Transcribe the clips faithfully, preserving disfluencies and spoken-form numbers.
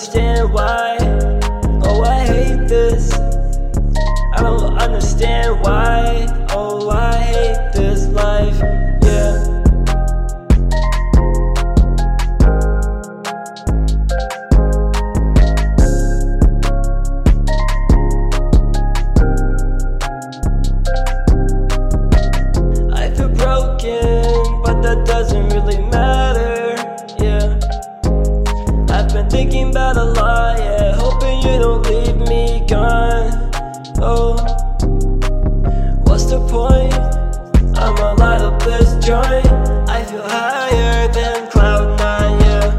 understand why. Oh, I hate this. I don't understand why. Oh, I hate this life. Yeah. I feel broken, but that doesn't really matter. Yeah. I've been thinking about a lot, yeah, hoping you don't leave me gone. Oh, what's the point? I'ma light up this joint. I feel higher than cloud nine, yeah.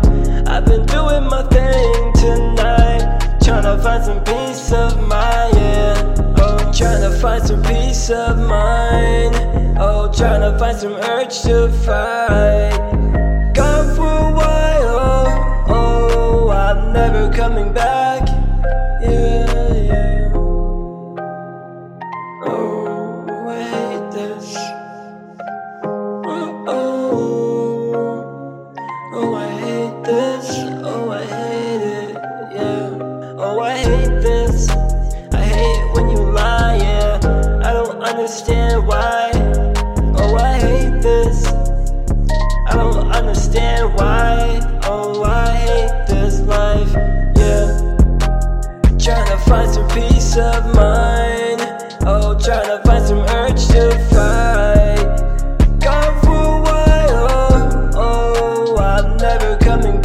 I've been doing my thing tonight, tryna find some peace of mind, yeah. Oh, tryna find some peace of mind. Oh, tryna find some urge to fight. Gone for a while, oh, I'm never coming back, yeah, yeah. Oh, I hate this. Oh, oh, oh, I hate this. Oh, I hate it, yeah. Oh, I hate this. I hate when you lie, yeah. I don't understand why. Oh, I hate this. I don't understand why. Oh, I hate this life, yeah. Tryna find some peace of mind. Oh, tryna find some urge to fight. Gone for a while, oh, I'm never coming back.